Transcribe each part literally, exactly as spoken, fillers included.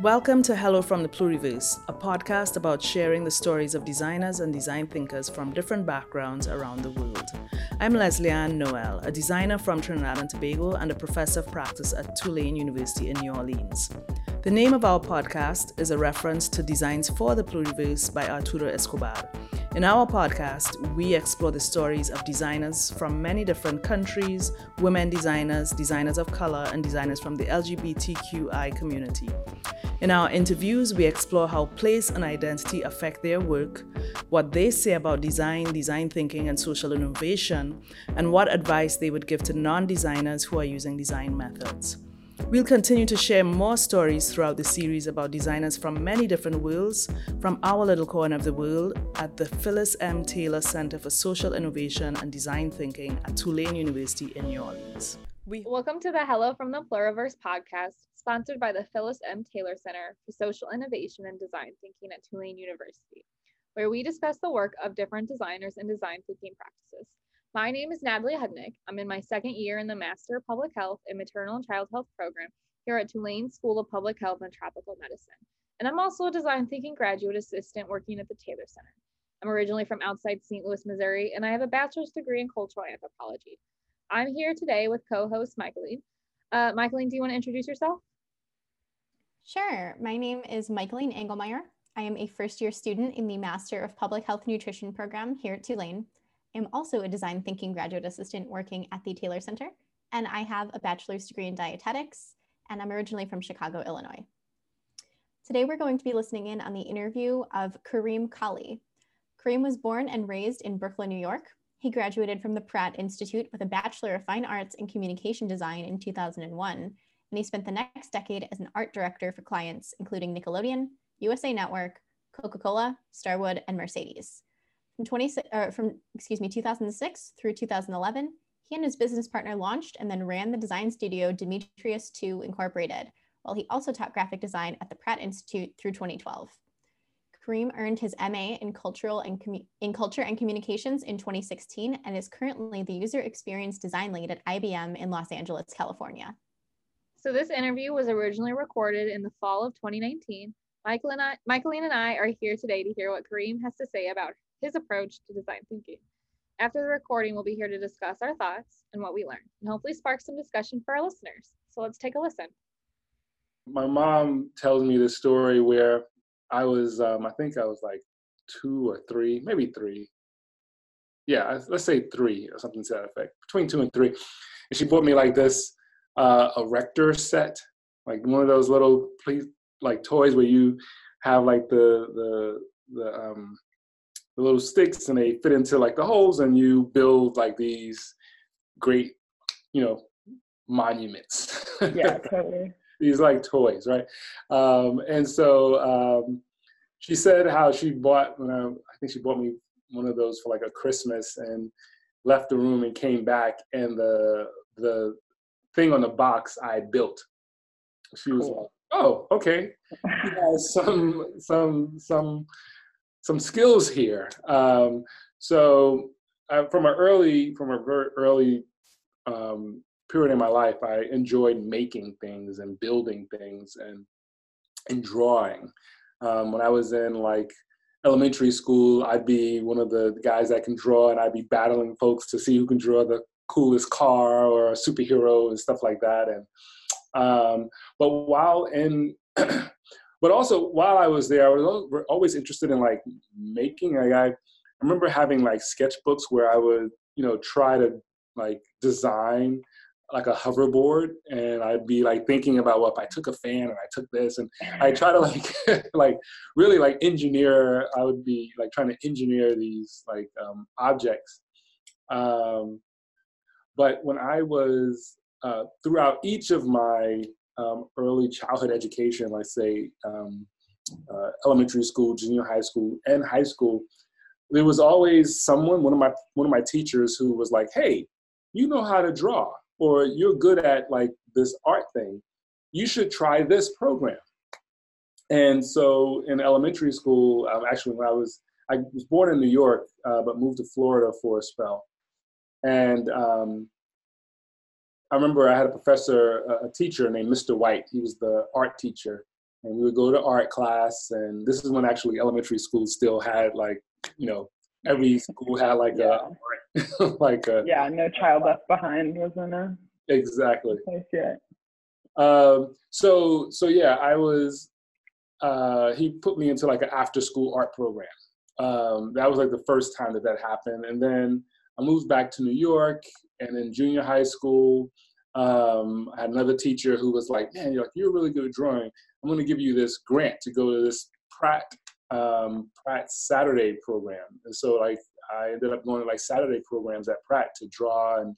Welcome to Hello from the Pluriverse, a podcast about sharing the stories of designers and design thinkers from different backgrounds around the world. I'm Lesley-Ann Noel, a designer from Trinidad and Tobago and a professor of practice at Tulane University in New Orleans. The name of our podcast is a reference to Designs for the Pluriverse by Arturo Escobar. In our podcast, we explore the stories of designers from many different countries, women designers, designers of color, and designers from the L G B T Q I community. In our interviews, we explore how place and identity affect their work, what they say about design, design thinking, and social innovation, and what advice they would give to non-designers who are using design methods. We'll continue to share more stories throughout the series about designers from many different worlds, from our little corner of the world at the Phyllis M. Taylor Center for Social Innovation and Design Thinking at Tulane University in New Orleans. We- Welcome to the Hello from the Pluriverse podcast, sponsored by the Phyllis M. Taylor Center for Social Innovation and Design Thinking at Tulane University, where we discuss the work of different designers and design thinking practices. My name is Natalie Hudnick. I'm in my second year in the Master of Public Health and Maternal and Child Health program here at Tulane School of Public Health and Tropical Medicine. And I'm also a design thinking graduate assistant working at the Taylor Center. I'm originally from outside Saint Louis, Missouri, and I have a bachelor's degree in cultural anthropology. I'm here today with co-host Michaeline. Uh, Michaeline, do you want to introduce yourself? Sure. My name is Michaeline Engelmeyer. I am a first year student in the Master of Public Health Nutrition program here at Tulane. I'm also a design thinking graduate assistant working at the Taylor Center, and I have a bachelor's degree in dietetics, and I'm originally from Chicago, Illinois. Today, we're going to be listening in on the interview of Kareem Kali. Kareem was born and raised in Brooklyn, New York. He graduated from the Pratt Institute with a Bachelor of Fine Arts in Communication Design in two thousand one, and he spent the next decade as an art director for clients, including Nickelodeon, U S A Network, Coca-Cola, Starwood, and Mercedes. From, twenty, uh, from excuse me, two thousand six through two thousand eleven, he and his business partner launched and then ran the design studio Demetrius the Second Incorporated, while he also taught graphic design at the Pratt Institute through twenty twelve. Kareem earned his M A in Cultural and Commu- in Culture and Communications in twenty sixteen and is currently the User Experience Design Lead at I B M in Los Angeles, California. So this interview was originally recorded in the fall of twenty nineteen. Michael and I, Michaeline and I are here today to hear what Kareem has to say about his approach to design thinking. After the recording, we'll be here to discuss our thoughts and what we learned, and hopefully spark some discussion for our listeners. So let's take a listen. My mom tells me this story where I was, um, I think I was like two or three, maybe three. Yeah, let's say three or something to that effect, between two and three. And she bought me like this uh, erector set, like one of those little like toys where you have like the, the, the, um, the little sticks and they fit into like the holes and you build like these great, you know, monuments. Yeah, totally. These like toys, right? Um, and so um, she said how she bought, when I, I think she bought me one of those for like a Christmas and left the room and came back and the the thing on the box I built. She was cool. Like, oh, okay. She has some, some, some, some skills here. Um, so I, from an early, from a very early um, period in my life, I enjoyed making things and building things and and drawing. Um, when I was in like elementary school, I'd be one of the guys that can draw, and I'd be battling folks to see who can draw the coolest car or a superhero and stuff like that. And um, but while in But also, while I was there, I was always interested in like making. Like I, I remember having like sketchbooks where I would, you know, try to like design like a hoverboard, and I'd be like thinking about what well, if I took a fan and I took this, and I try to like like really like engineer. I would be like trying to engineer these like um, objects. Um, but when I was uh, throughout each of my Um, early childhood education, like say um, uh, elementary school, junior high school, and high school, there was always someone, one of my one of my teachers, who was like, "Hey, you know how to draw, or you're good at like this art thing. You should try this program." And so, in elementary school, um, actually, when I was I was born in New York, uh, but moved to Florida for a spell, and um, I remember I had a professor, a teacher named Mister White. He was the art teacher and we would go to art class. And this is when actually elementary school still had, like, you know, every school had like yeah. a like a yeah no child left behind was in a exactly place yet. Um, so so yeah, I was. Uh, he put me into like an after school art program. Um, that was like the first time that that happened. And then I moved back to New York, and in junior high school, um, I had another teacher who was like, man, you're, like, you're really good at drawing. I'm going to give you this grant to go to this Pratt, um, Pratt Saturday program. And so like I ended up going to like Saturday programs at Pratt to draw. And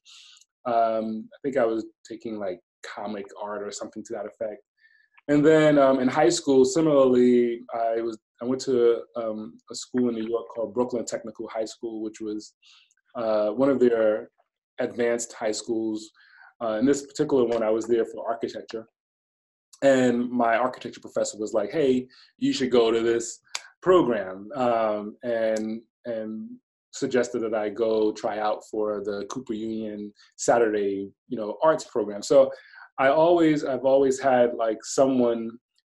um, I think I was taking like comic art or something to that effect. And then um, in high school, similarly, I was I went to um, a school in New York called Brooklyn Technical High School, which was uh, one of their advanced high schools. Uh, in this particular one, I was there for architecture. And my architecture professor was like, hey, you should go to this program, um, and, and suggested that I go try out for the Cooper Union Saturday, you know, arts program. So I always, I've always had like someone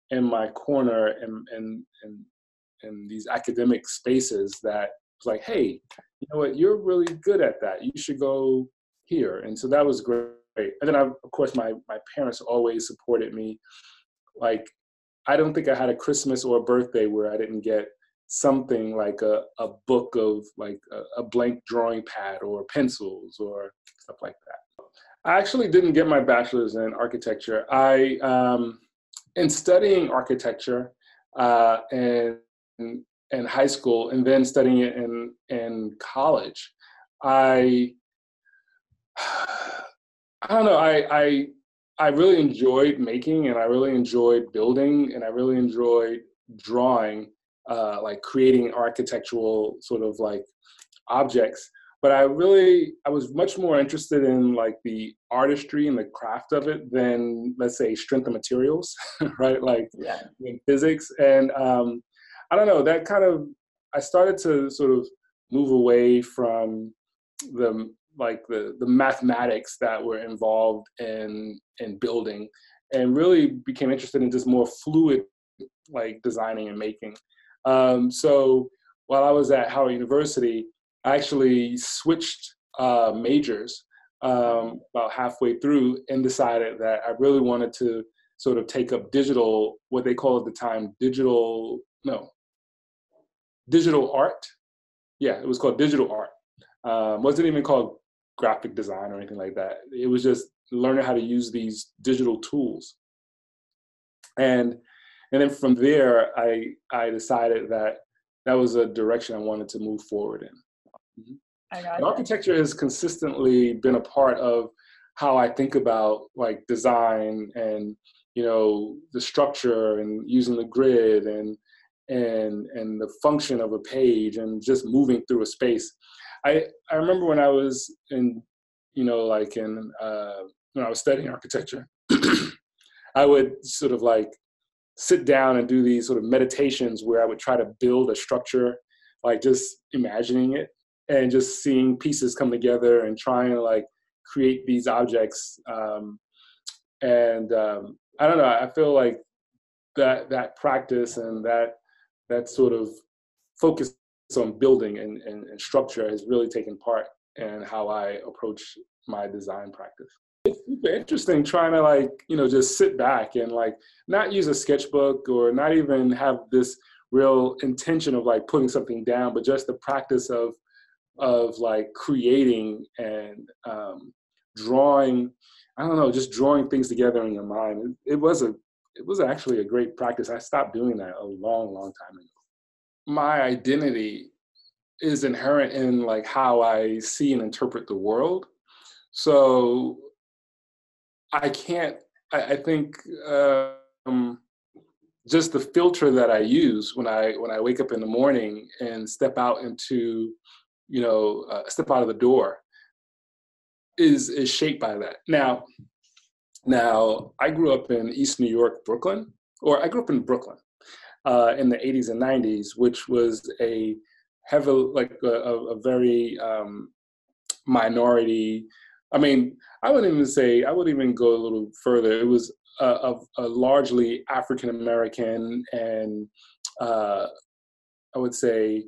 in my corner in, in, in, in these academic spaces that was like, hey, you know what, you're really good at that. You should go here. And so that was great. And then I, of course, my, my parents always supported me. Like, I don't think I had a Christmas or a birthday where I didn't get something like a, a book of like a, a blank drawing pad or pencils or stuff like that. I actually didn't get my bachelor's in architecture. I, um, in studying architecture uh, in, in high school and then studying it in, in college, I, I don't know, I, I, I really enjoyed making, and I really enjoyed building, and I really enjoyed drawing, uh, like creating architectural sort of like objects. But I really, I was much more interested in like the artistry and the craft of it than, let's say, strength of materials, right? Like yeah. in physics. And um, I don't know, that kind of, I started to sort of move away from the, like the, the mathematics that were involved in, in building, and really became interested in just more fluid, like designing and making. Um, so while I was at Howard University, I actually switched uh, majors um, about halfway through, and decided that I really wanted to sort of take up digital, what they call at the time, digital, no, digital art. Yeah, it was called digital art. Um, wasn't even called graphic design or anything like that. It was just learning how to use these digital tools. And, and then from there, I, I decided that that was a direction I wanted to move forward in. I got it. Architecture has consistently been a part of how I think about like design, and you know, the structure and using the grid and and and the function of a page and just moving through a space. I I remember when I was in, you know, like in uh, when I was studying architecture, I would sort of like sit down and do these sort of meditations where I would try to build a structure, like just imagining it. And just seeing pieces come together and trying to like create these objects. Um, and um, I don't know, I feel like that that practice and that that sort of focus on building and, and, and structure has really taken part in how I approach my design practice. It's super interesting trying to like, you know, just sit back and like not use a sketchbook or not even have this real intention of like putting something down, but just the practice of of like creating and um, drawing, I don't know, just drawing things together in your mind. It, it was a, it was actually a great practice. I stopped doing that a long, long time ago. My identity is inherent in like how I see and interpret the world. So I can't, I, I think um, just the filter that I use when I, when I wake up in the morning and step out into you know, uh, step out of the door is is shaped by that. Now, now I grew up in East New York, Brooklyn, or I grew up in Brooklyn uh, in the eighties and nineties, which was a heavy, like a, a very um, minority. I mean, I wouldn't even say, I wouldn't even go a little further. It was uh, of a largely African-American and uh, I would say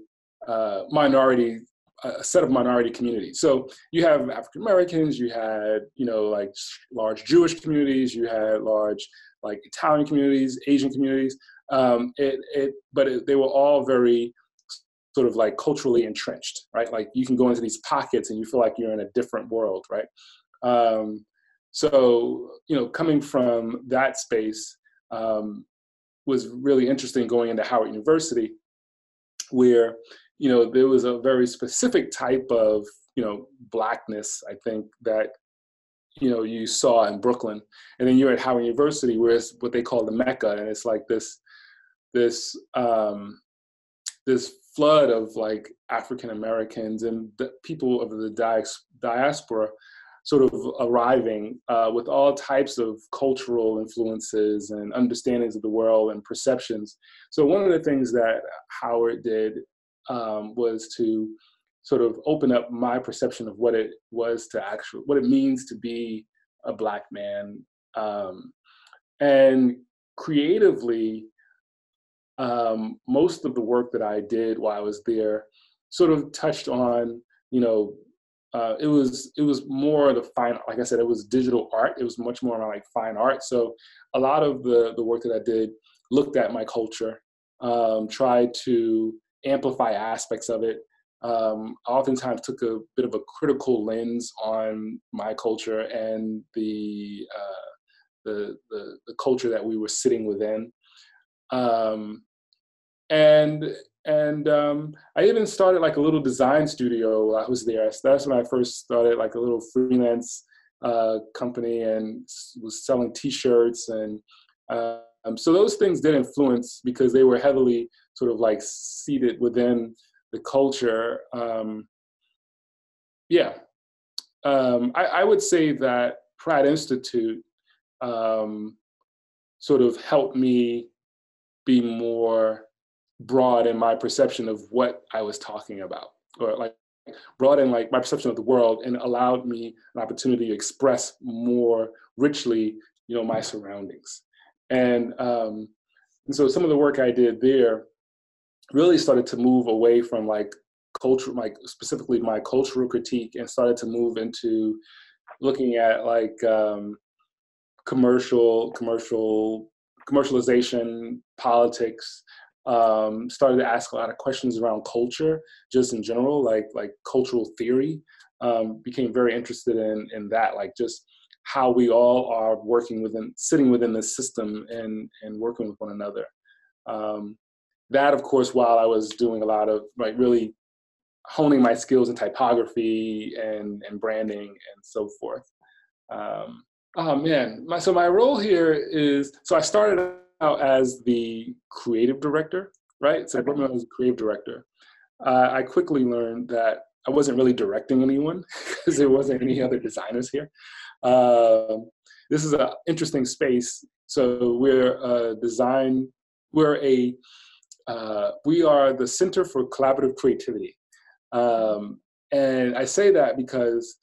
uh, minority, a set of minority communities. So you have African-Americans, you had, you know, like large Jewish communities, you had large like Italian communities, Asian communities, um, it, it, but it, they were all very sort of like culturally entrenched, right? Like you can go into these pockets and you feel like you're in a different world, right? Um, so, you know, coming from that space um, was really interesting going into Howard University, where, you know, there was a very specific type of, you know, blackness, I think, that, you know, you saw in Brooklyn. And then you're at Howard University, where it's what they call the Mecca. And it's like this, this, um, this flood of like African Americans and the people of the diaspora sort of arriving uh, with all types of cultural influences and understandings of the world and perceptions. So one of the things that Howard did um, was to sort of open up my perception of what it was to actually, what it means to be a Black man. Um, and creatively, um, most of the work that I did while I was there sort of touched on, you know, Uh, it was it was more the fine, like I said, it was digital art. It was much more like fine art. So a lot of the, the work that I did looked at my culture, um, tried to amplify aspects of it. Um, I oftentimes took a bit of a critical lens on my culture and the uh, the, the the culture that we were sitting within, um, and. And um, I even started like a little design studio while I was there. That's when I first started like a little freelance uh, company and was selling t-shirts. And uh, um, so those things did influence because they were heavily sort of like seated within the culture. Um, yeah, um, I, I would say that Pratt Institute um, sort of helped me be more broad in my perception of what I was talking about, or like broad in like my perception of the world, and allowed me an opportunity to express more richly, you know, my surroundings. And, um, and so some of the work I did there really started to move away from like culture, like specifically my cultural critique, and started to move into looking at like um, commercial, commercial, commercialization, politics. Um, started to ask a lot of questions around culture, just in general, like like cultural theory. Um, became very interested in in that, like just how we all are working within, sitting within this system and and working with one another. Um, that, of course, while I was doing a lot of like really honing my skills in typography and and branding and so forth. Um, oh man, my, so my role here is so I started out as the creative director, right? So I brought me on as creative director. Uh, I quickly learned that I wasn't really directing anyone because there wasn't any other designers here. Uh, this is an interesting space. So we're a design, we're a, uh, we are the Center for Collaborative Creativity. Um, and I say that because,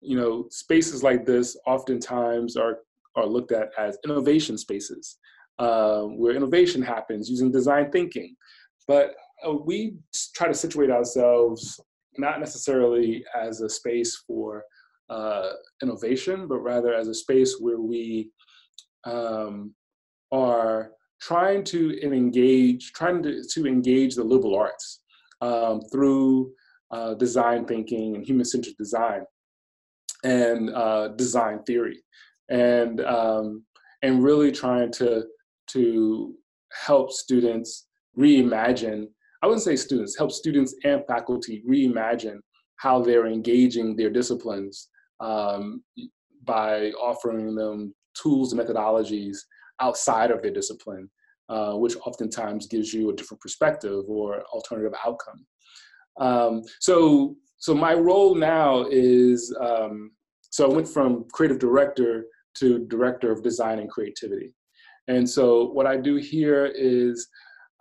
you know, spaces like this oftentimes are, are looked at as innovation spaces. Uh, where innovation happens using design thinking. But uh, we try to situate ourselves not necessarily as a space for uh, innovation, but rather as a space where we um, are trying to engage, trying to, to engage the liberal arts um, through uh, design thinking and human-centered design and uh, design theory, and um, and really trying to to help students reimagine, I wouldn't say students, help students and faculty reimagine how they're engaging their disciplines um, by offering them tools and methodologies outside of their discipline, uh, which oftentimes gives you a different perspective or alternative outcome. Um, so, so my role now is, um, so I went from creative director to director of design and creativity. And so what I do here is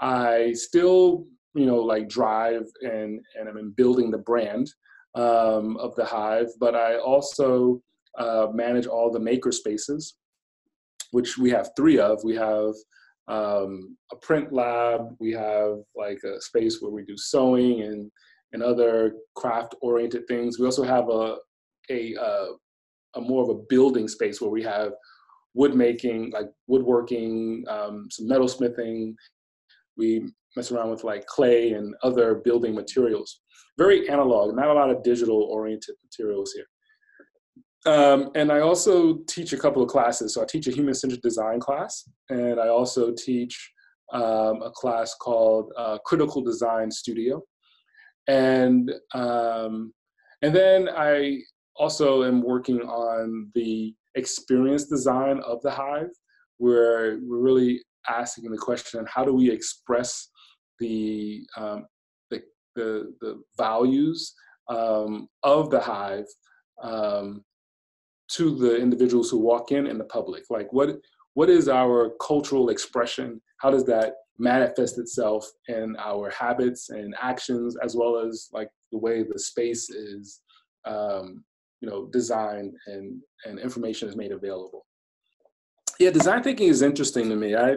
I still, you know, like drive and, and I'm building the brand um, of the Hive, but I also uh, manage all the maker spaces which we have three of. We have um, a print lab, we have like a space where we do sewing and, and other craft-oriented things. We also have a, a, uh, a more of a building space where we have wood making, like woodworking, um, some metalsmithing. We mess around with like clay and other building materials. Very analog, not a lot of digital oriented materials here. Um, and I also teach a couple of classes. So I teach a human-centered design class, and I also teach um, a class called uh, Critical Design Studio. And, um, and then I also am working on the experience design of the Hive, where we're really asking the question, how do we express the, um, the, the, the values um, of the Hive um, to the individuals who walk in and the public? Like what, what is our cultural expression? How does that manifest itself in our habits and actions, as well as like the way the space is um, you know, designed and, and information is made available? Yeah, design thinking is interesting to me. I,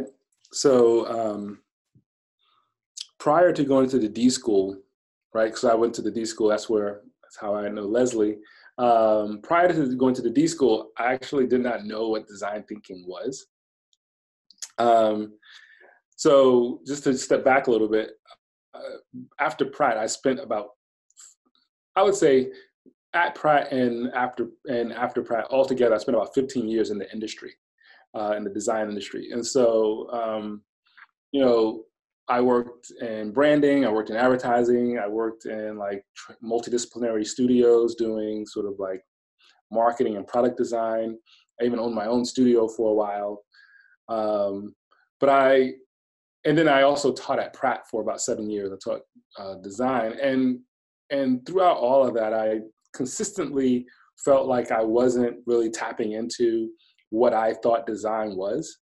so um, prior to going to the D school, right, because I went to the D school, that's where, that's how I know Leslie. Um, prior to going to the D school, I actually did not know what design thinking was. Um, so just to step back a little bit, uh, after Pratt, I spent about, I would say, at Pratt and after, and after Pratt altogether, I spent about fifteen years in the industry, uh, in the design industry. And so, um, you know, I worked in branding, I worked in advertising, I worked in like multidisciplinary studios doing sort of like marketing and product design. I even owned my own studio for a while. Um, but I, and then I also taught at Pratt for about seven years. I taught uh, design. And, and throughout all of that, I consistently felt like I wasn't really tapping into what I thought design was.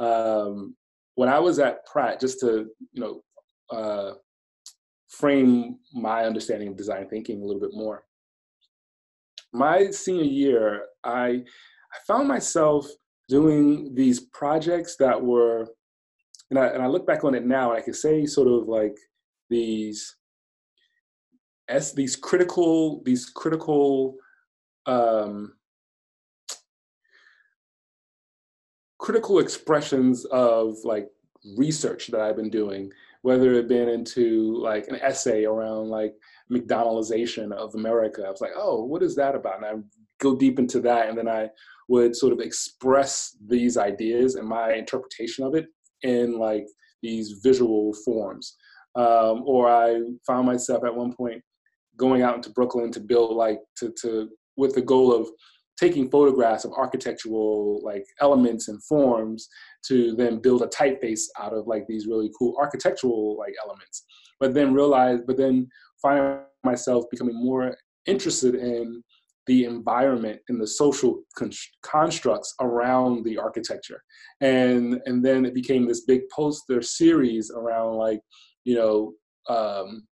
Um, When I was at Pratt, just to, you know, uh, frame my understanding of design thinking a little bit more, my senior year, I, I found myself doing these projects that were, and I, and I look back on it now, and I can say sort of like these, as these critical, these critical, um, critical expressions of like research that I've been doing, whether it been into like an essay around like McDonaldization of America. I was like, oh, what is that about? And I go deep into that, and then I would sort of express these ideas and my interpretation of it in like these visual forms. Um, or I found myself at one point going out into Brooklyn to build like, to, to with the goal of taking photographs of architectural like elements and forms to then build a typeface out of like these really cool architectural like elements, but then realize, but then find myself becoming more interested in the environment and the social constructs around the architecture. And, and then it became this big poster series around like, you know, um,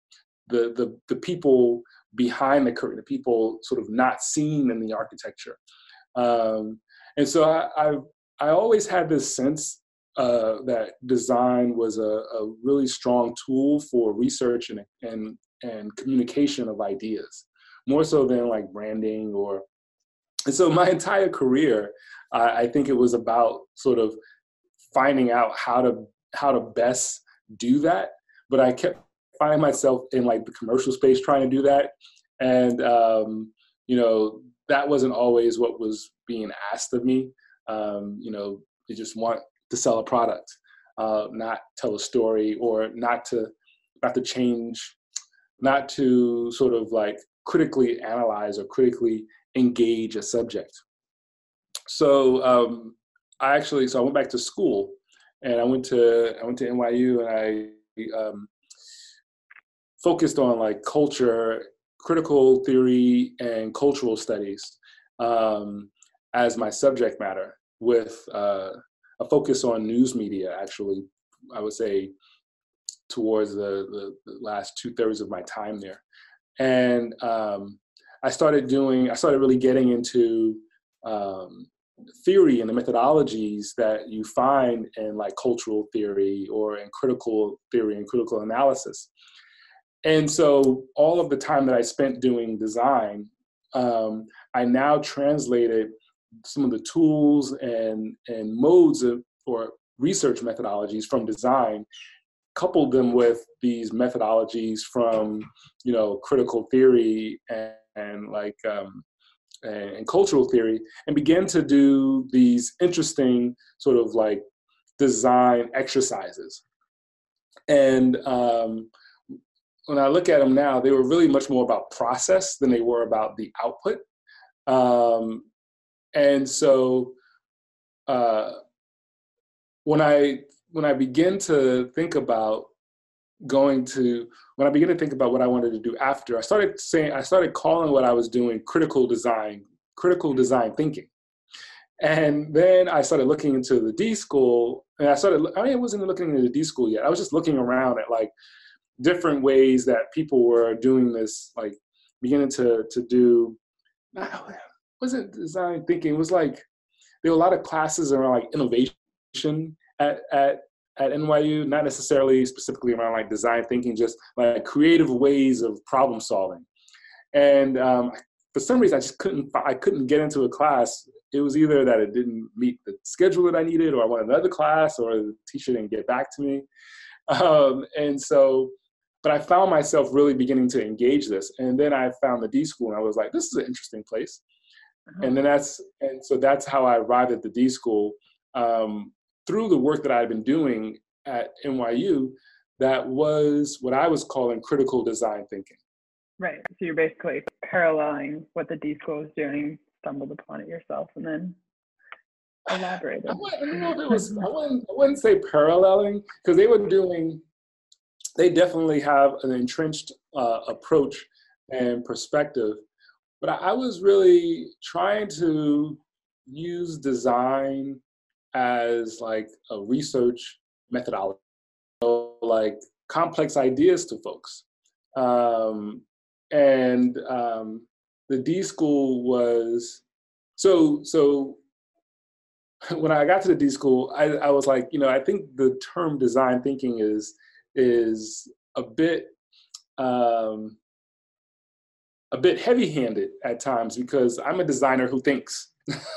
the, the, the people behind the curtain, the people sort of not seen in the architecture. Um, and so I, I've, I always had this sense uh, that design was a, a really strong tool for research and, and, and communication of ideas, more so than like branding or, and so my entire career, uh, I think it was about sort of finding out how to, how to best do that. But I kept find myself in like the commercial space trying to do that. And, um, you know, that wasn't always what was being asked of me. Um, you know, they just want to sell a product, uh, not tell a story, or not to, not to change, not to sort of like critically analyze or critically engage a subject. So um, I actually, so I went back to school, and I went to, I went to N Y U, and I, um, focused on like culture, critical theory, and cultural studies um, as my subject matter, with uh, a focus on news media, actually, I would say towards the, the, the last two thirds of my time there. And um, I started doing, I started really getting into um, theory and the methodologies that you find in like cultural theory or in critical theory and critical analysis. And so all of the time that I spent doing design, um, I now translated some of the tools and, and modes of, or research methodologies from design, coupled them with these methodologies from, you know, critical theory and, and like, um, and, and cultural theory, and began to do these interesting sort of like design exercises. And um, when I look at them now, they were really much more about process than they were about the output. Um, and so uh, when I when I begin to think about going to, when I began to think about what I wanted to do after, I started saying, I started calling what I was doing critical design, critical design thinking. And then I started looking into the D school, and I started, I mean, I wasn't looking into the D school yet. I was just looking around at like different ways that people were doing this, like beginning to, to do, it wasn't design thinking, it was like, there were a lot of classes around like innovation at, at, at N Y U, not necessarily specifically around like design thinking, just like creative ways of problem solving. And um, for some reason, I just couldn't, I couldn't get into a class. It was either that it didn't meet the schedule that I needed, or I wanted another class, or the teacher didn't get back to me. Um, and so, but I found myself really beginning to engage this. And then I found the D school, and I was like, this is an interesting place. Mm-hmm. And then that's, and so that's how I arrived at the D school. Um, through the work that I had been doing at N Y U, that was what I was calling critical design thinking. Right, so you're basically paralleling what the D school was doing, stumbled upon it yourself, and then elaborated. I, I don't know if it was, I wouldn't, I wouldn't say paralleling, because they were doing, they definitely have an entrenched uh, approach and perspective, but I, I was really trying to use design as like a research methodology, so like complex ideas to folks. Um, and um, the D school was, so so when I got to the D school, I, I was like, you know, I think the term design thinking is, is a bit, um, a bit heavy-handed at times, because I'm a designer who thinks,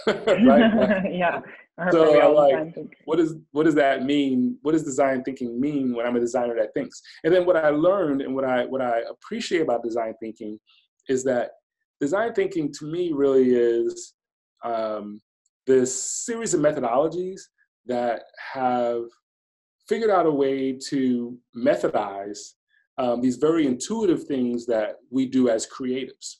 right? Like, yeah. So I'm like, what is, what does that mean? What does design thinking mean when I'm a designer that thinks? And then what I learned and what I, what I appreciate about design thinking is that design thinking to me really is um, this series of methodologies that have figured out a way to methodize um, these very intuitive things that we do as creatives.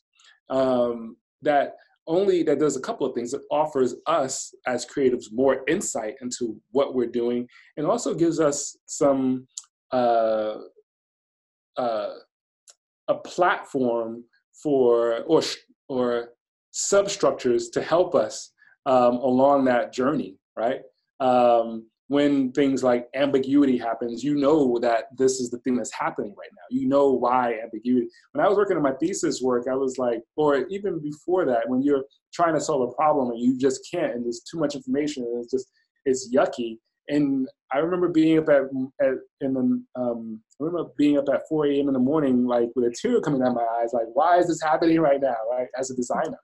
Um, that Only that does a couple of things. It offers us as creatives more insight into what we're doing, and also gives us some uh, uh, a platform for or or substructures to help us um, along that journey. Right? Um, when things like ambiguity happens, you know that this is the thing that's happening right now. You know why ambiguity. When I was working on my thesis work, I was like, or even before that, when you're trying to solve a problem and you just can't, and there's too much information, and it's just, it's yucky. And I remember being up at, at in the, um, I remember being up at four A M in the morning, like with a tear coming down my eyes, like, why is this happening right now, right? As a designer.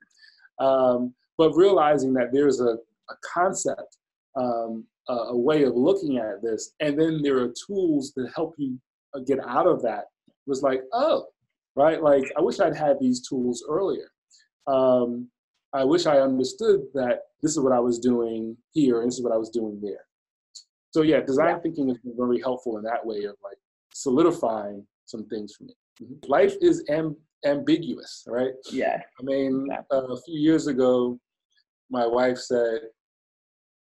Um, but realizing that there's a, a concept, um, a way of looking at this, and then there are tools that help you get out of that. It was like, oh, right? Like, I wish I'd had these tools earlier. Um, I wish I understood that this is what I was doing here, and this is what I was doing there. So yeah, design yeah. thinking has been very helpful in that way of like solidifying some things for me. Mm-hmm. Life is amb ambiguous, right? Yeah. I mean, exactly. uh, a few years ago, my wife said,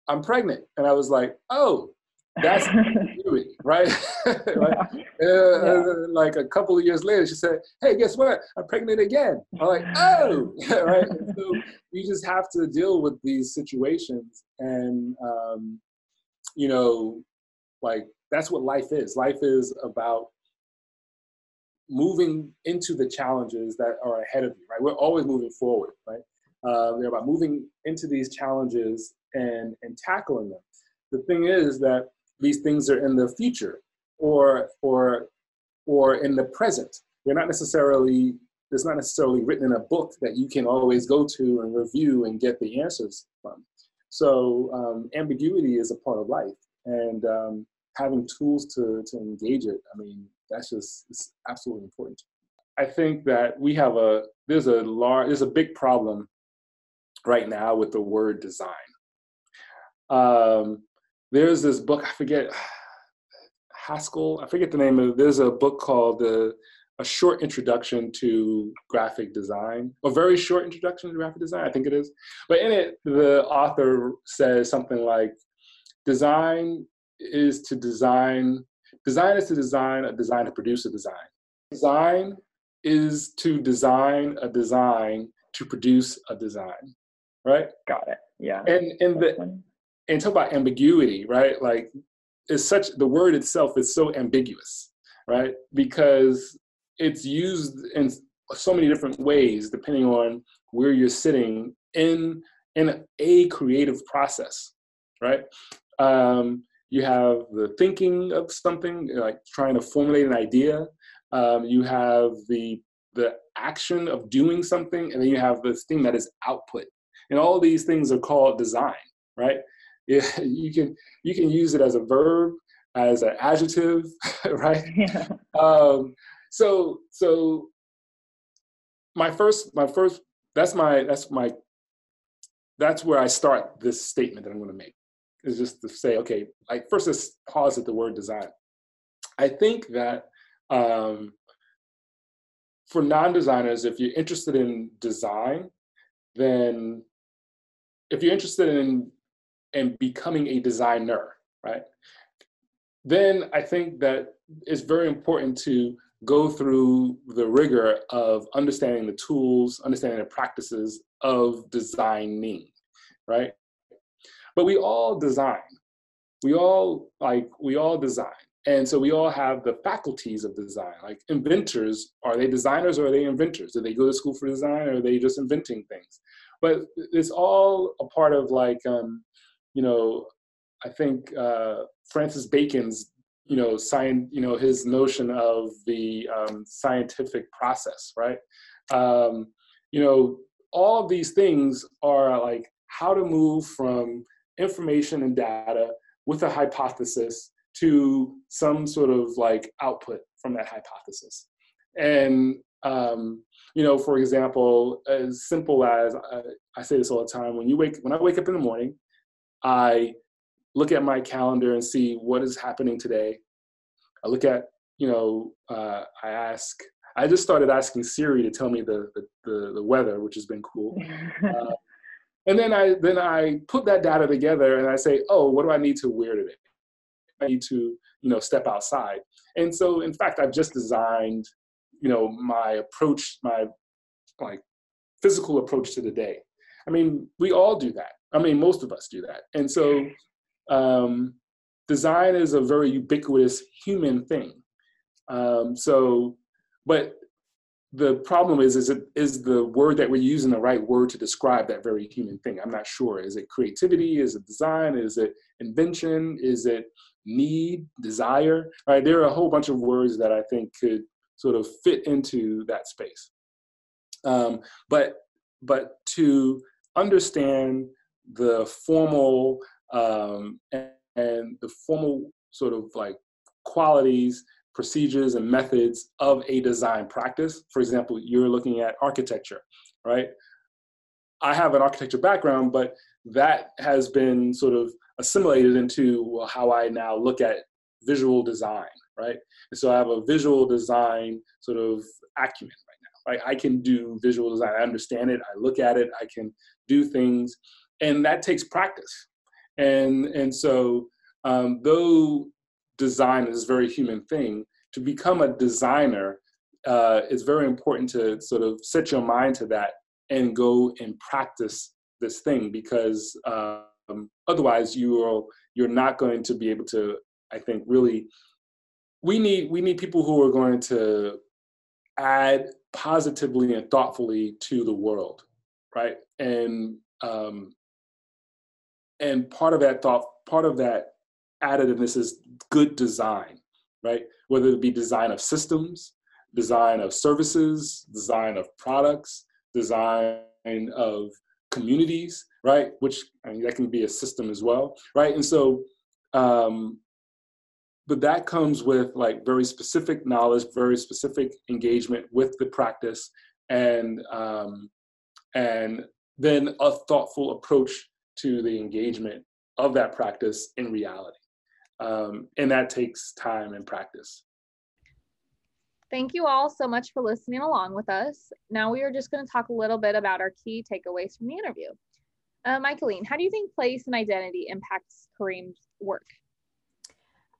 I'm pregnant. And I was like, oh, that's ambiguity, right? like, yeah. Uh, yeah. Like a couple of years later, she said, hey, guess what? I'm pregnant again. I'm like, oh, right? And so you just have to deal with these situations. And, um, you know, like that's what life is. Life is about moving into the challenges that are ahead of you, right? We're always moving forward, right? Uh, they're about moving into these challenges and, and tackling them. The thing is that these things are in the future or, or, or in the present. They're not necessarily, it's not necessarily written in a book that you can always go to and review and get the answers from. So um, ambiguity is a part of life, and um, having tools to, to engage it, I mean, that's just, it's absolutely important. I think that we have a, there's a large, there's a big problem right now with the word design. Um, there's this book, I forget, Haskell, I forget the name of it. There's a book called the, A Short Introduction to Graphic Design, a very short introduction to graphic design, I think it is. But in it, the author says something like, design is to design, design is to design a design to produce a design. Design is to design a design to produce a design, right? Got it, yeah. And, and, the, and talk about ambiguity, right? Like, it's such, the word itself is so ambiguous, right? Because it's used in so many different ways, depending on where you're sitting in in a creative process, right? Um, you have the thinking of something, like trying to formulate an idea. Um, you have the the action of doing something, and then you have this thing that is output. And all these things are called design, right? It, you can you can use it as a verb, as an adjective, right? Yeah. Um, So, so my first, my first, that's my, that's my, that's where I start this statement that I'm going to make, is just to say, okay, like first let's pause at the word design. I think that um, for non-designers, if you're interested in design, then if you're interested in, in becoming a designer, right? Then I think that it's very important to go through the rigor of understanding the tools, understanding the practices of designing, right? But we all design. We all, like, we all design. And so we all have the faculties of design, like inventors. Are they designers or are they inventors? Do they go to school for design, or are they just inventing things? But it's all a part of, like, um, you know, I think uh, Francis Bacon's you know, science, you know, his notion of the um, scientific process, right? Um, you know, all of these things are like how to move from information and data with a hypothesis to some sort of like output from that hypothesis. And, um, you know, for example, as simple as, I, I say this all the time, when you wake, when I wake up in the morning, I look at my calendar and see what is happening today. I look at, you know, uh, I ask, I just started asking Siri to tell me the the, the, the weather, which has been cool. Uh, and then I then I put that data together and I say, oh, what do I need to wear today? I need to, you know, step outside. And so, in fact, I've just designed, you know, my approach, my like physical approach to the day. I mean, we all do that. I mean, most of us do that. And so, Um, design is a very ubiquitous human thing. Um, so, but the problem is, is it, is the word that we're using the right word to describe that very human thing? I'm not sure. Is it creativity? Is it design? Is it invention? Is it need, desire? All right, there are a whole bunch of words that I think could sort of fit into that space. Um, but, but to understand the formal Um, and, and the formal sort of like qualities, procedures, and methods of a design practice. For example, you're looking at architecture, right? I have an architecture background, but that has been sort of assimilated into how I now look at visual design, right? And so I have a visual design sort of acumen right now. Like I can do visual design. I understand it. I look at it. I can do things. And that takes practice. And, and so, um, though design is a very human thing, to become a designer, uh, it's very important to sort of set your mind to that and go and practice this thing, because um, otherwise you are, you're not going to be able to, I think, really, we need, we need people who are going to add positively and thoughtfully to the world. right? And um, and part of that thought, part of that additiveness is good design, right? Whether it be design of systems, design of services, design of products, design of communities, right? Which, I mean, that can be a system as well, right? And so, um, but that comes with like very specific knowledge, very specific engagement with the practice, and um, and then a thoughtful approach to the engagement of that practice in reality. Um, and that takes time and practice. Thank you all so much for listening along with us. Now we are just going to talk a little bit about our key takeaways from the interview. Uh, Michaeline, how do you think place and identity impacts Kareem's work?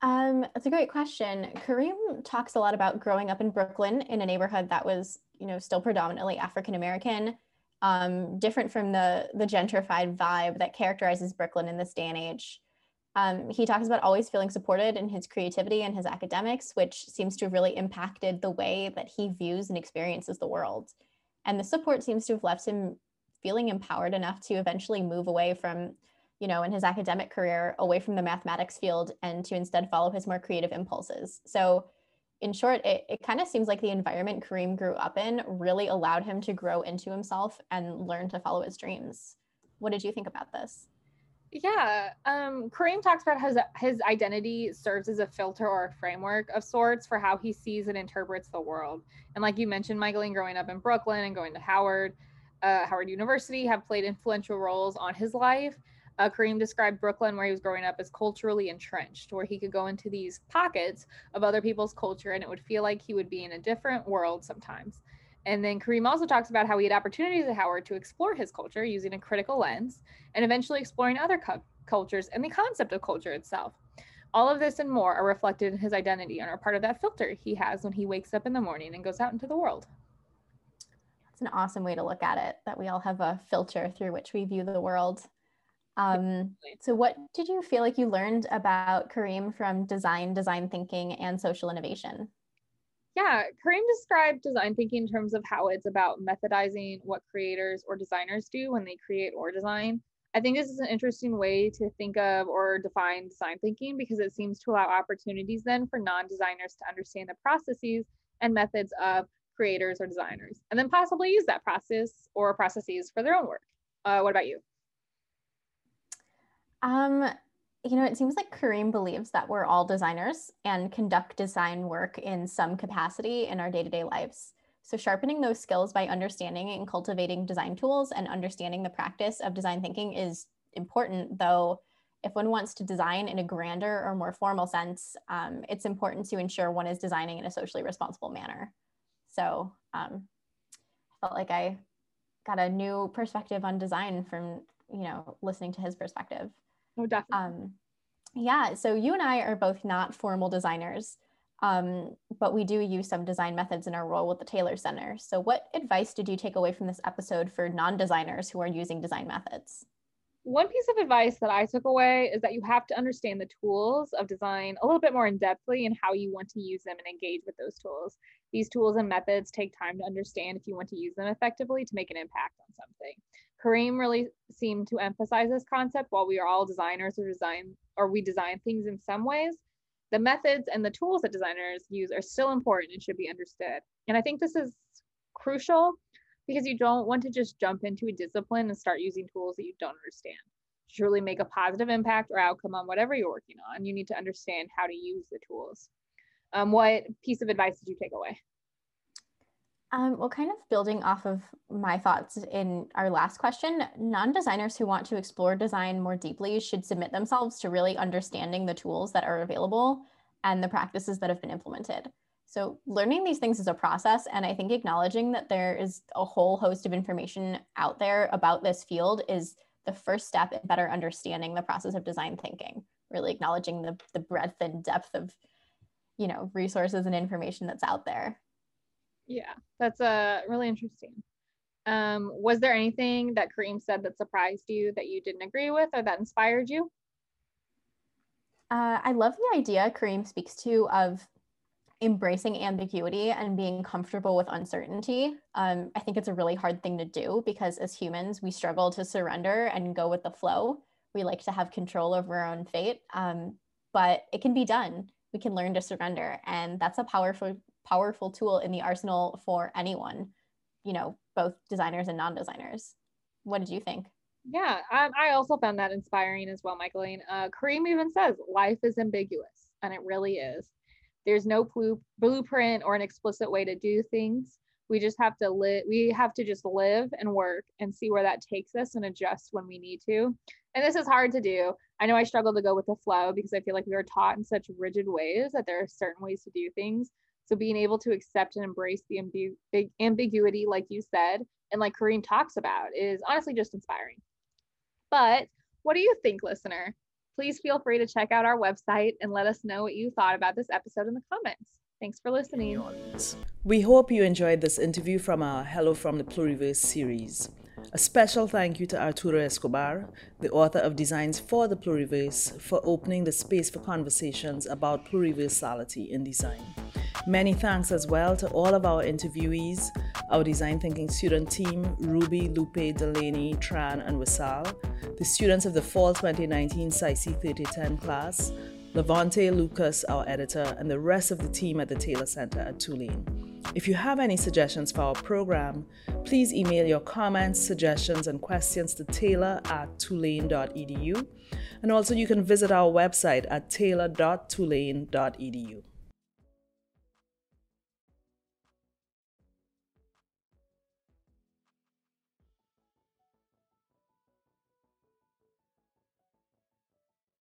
Um, that's a great question. Kareem talks a lot about growing up in Brooklyn in a neighborhood that was, you know, still predominantly African-American, um, different from the, the gentrified vibe that characterizes Brooklyn in this day and age. Um, he talks about always feeling supported in his creativity and his academics, which seems to have really impacted the way that he views and experiences the world. And the support seems to have left him feeling empowered enough to eventually move away from, you know, in his academic career, away from the mathematics field and to instead follow his more creative impulses. So in short, it, it kind of seems like the environment Kareem grew up in really allowed him to grow into himself and learn to follow his dreams. What did you think about this? Yeah, um, Kareem talks about how his, his identity serves as a filter or a framework of sorts for how he sees and interprets the world. And like you mentioned, Michaeline, growing up in Brooklyn and going to Howard, uh, Howard University have played influential roles on his life. Uh, Kareem described Brooklyn, where he was growing up, as culturally entrenched, where he could go into these pockets of other people's culture and it would feel like he would be in a different world sometimes. And then Kareem also talks about how he had opportunities at Howard to explore his culture using a critical lens and eventually exploring other cu- cultures and the concept of culture itself. All of this and more are reflected in his identity and are part of that filter he has when he wakes up in the morning and goes out into the world. That's an awesome way to look at it, that we all have a filter through which we view the world. Um, so what did you feel like you learned about Kareem from design, design thinking, and social innovation? Yeah, Kareem described design thinking in terms of how it's about methodizing what creators or designers do when they create or design. I think this is an interesting way to think of or define design thinking because it seems to allow opportunities then for non-designers to understand the processes and methods of creators or designers, and then possibly use that process or processes for their own work. Uh, what about you? Um. You know, it seems like Kareem believes that we're all designers and conduct design work in some capacity in our day-to-day lives. So sharpening those skills by understanding and cultivating design tools and understanding the practice of design thinking is important, though if one wants to design in a grander or more formal sense, um, it's important to ensure one is designing in a socially responsible manner. So um, I felt like I got a new perspective on design from, you know, listening to his perspective. Oh, definitely. Um, yeah, so you and I are both not formal designers, um, but we do use some design methods in our role with the Taylor Center. So what advice did you take away from this episode for non-designers who are using design methods? One piece of advice that I took away is that you have to understand the tools of design a little bit more in-depthly and how you want to use them and engage with those tools. These tools and methods take time to understand if you want to use them effectively to make an impact on something. Kareem really seemed to emphasize this concept. While we are all designers or design or we design things in some ways, the methods and the tools that designers use are still important and should be understood. And I think this is crucial because you don't want to just jump into a discipline and start using tools that you don't understand. To truly make a positive impact or outcome on whatever you're working on, you need to understand how to use the tools. Um, what piece of advice did you take away? Um, well, kind of building off of my thoughts in our last question, non-designers who want to explore design more deeply should submit themselves to really understanding the tools that are available and the practices that have been implemented. So learning these things is a process, and I think acknowledging that there is a whole host of information out there about this field is the first step in better understanding the process of design thinking, really acknowledging the, the breadth and depth of, you know, resources and information that's out there. Yeah, that's uh, really interesting. Um, was there anything that Kareem said that surprised you that you didn't agree with or that inspired you? Uh, I love the idea Kareem speaks to of embracing ambiguity and being comfortable with uncertainty. Um, I think it's a really hard thing to do because as humans, we struggle to surrender and go with the flow. We like to have control over our own fate, um, but it can be done. We can learn to surrender, and that's a powerful, powerful tool in the arsenal for anyone, you know, both designers and non-designers. What did you think? Yeah, I, I also found that inspiring as well, Michaeline. Uh, Kareem even says, life is ambiguous, and it really is. There's no blueprint or an explicit way to do things. We just have to live, we have to just live and work and see where that takes us and adjust when we need to. And this is hard to do. I know I struggle to go with the flow because I feel like we were taught in such rigid ways that there are certain ways to do things. So being able to accept and embrace the amb- ambiguity, like you said, and like Kareem talks about, is honestly just inspiring. But what do you think, listener? Please feel free to check out our website and let us know what you thought about this episode in the comments. Thanks for listening. We hope you enjoyed this interview from our Hello from the Pluriverse series. A special thank you to Arturo Escobar, the author of Designs for the Pluriverse, for opening the space for conversations about pluriversality in design. Many thanks as well to all of our interviewees, our design thinking student team, Ruby, Lupe, Delaney, Tran, and Wassal, the students of the Fall twenty nineteen S A I C thirty ten class, Levante, Lucas, our editor, and the rest of the team at the Taylor Center at Tulane. If you have any suggestions for our program, please email your comments, suggestions, and questions to taylor at tulane dot e d u. And also you can visit our website at taylor dot tulane dot e d u.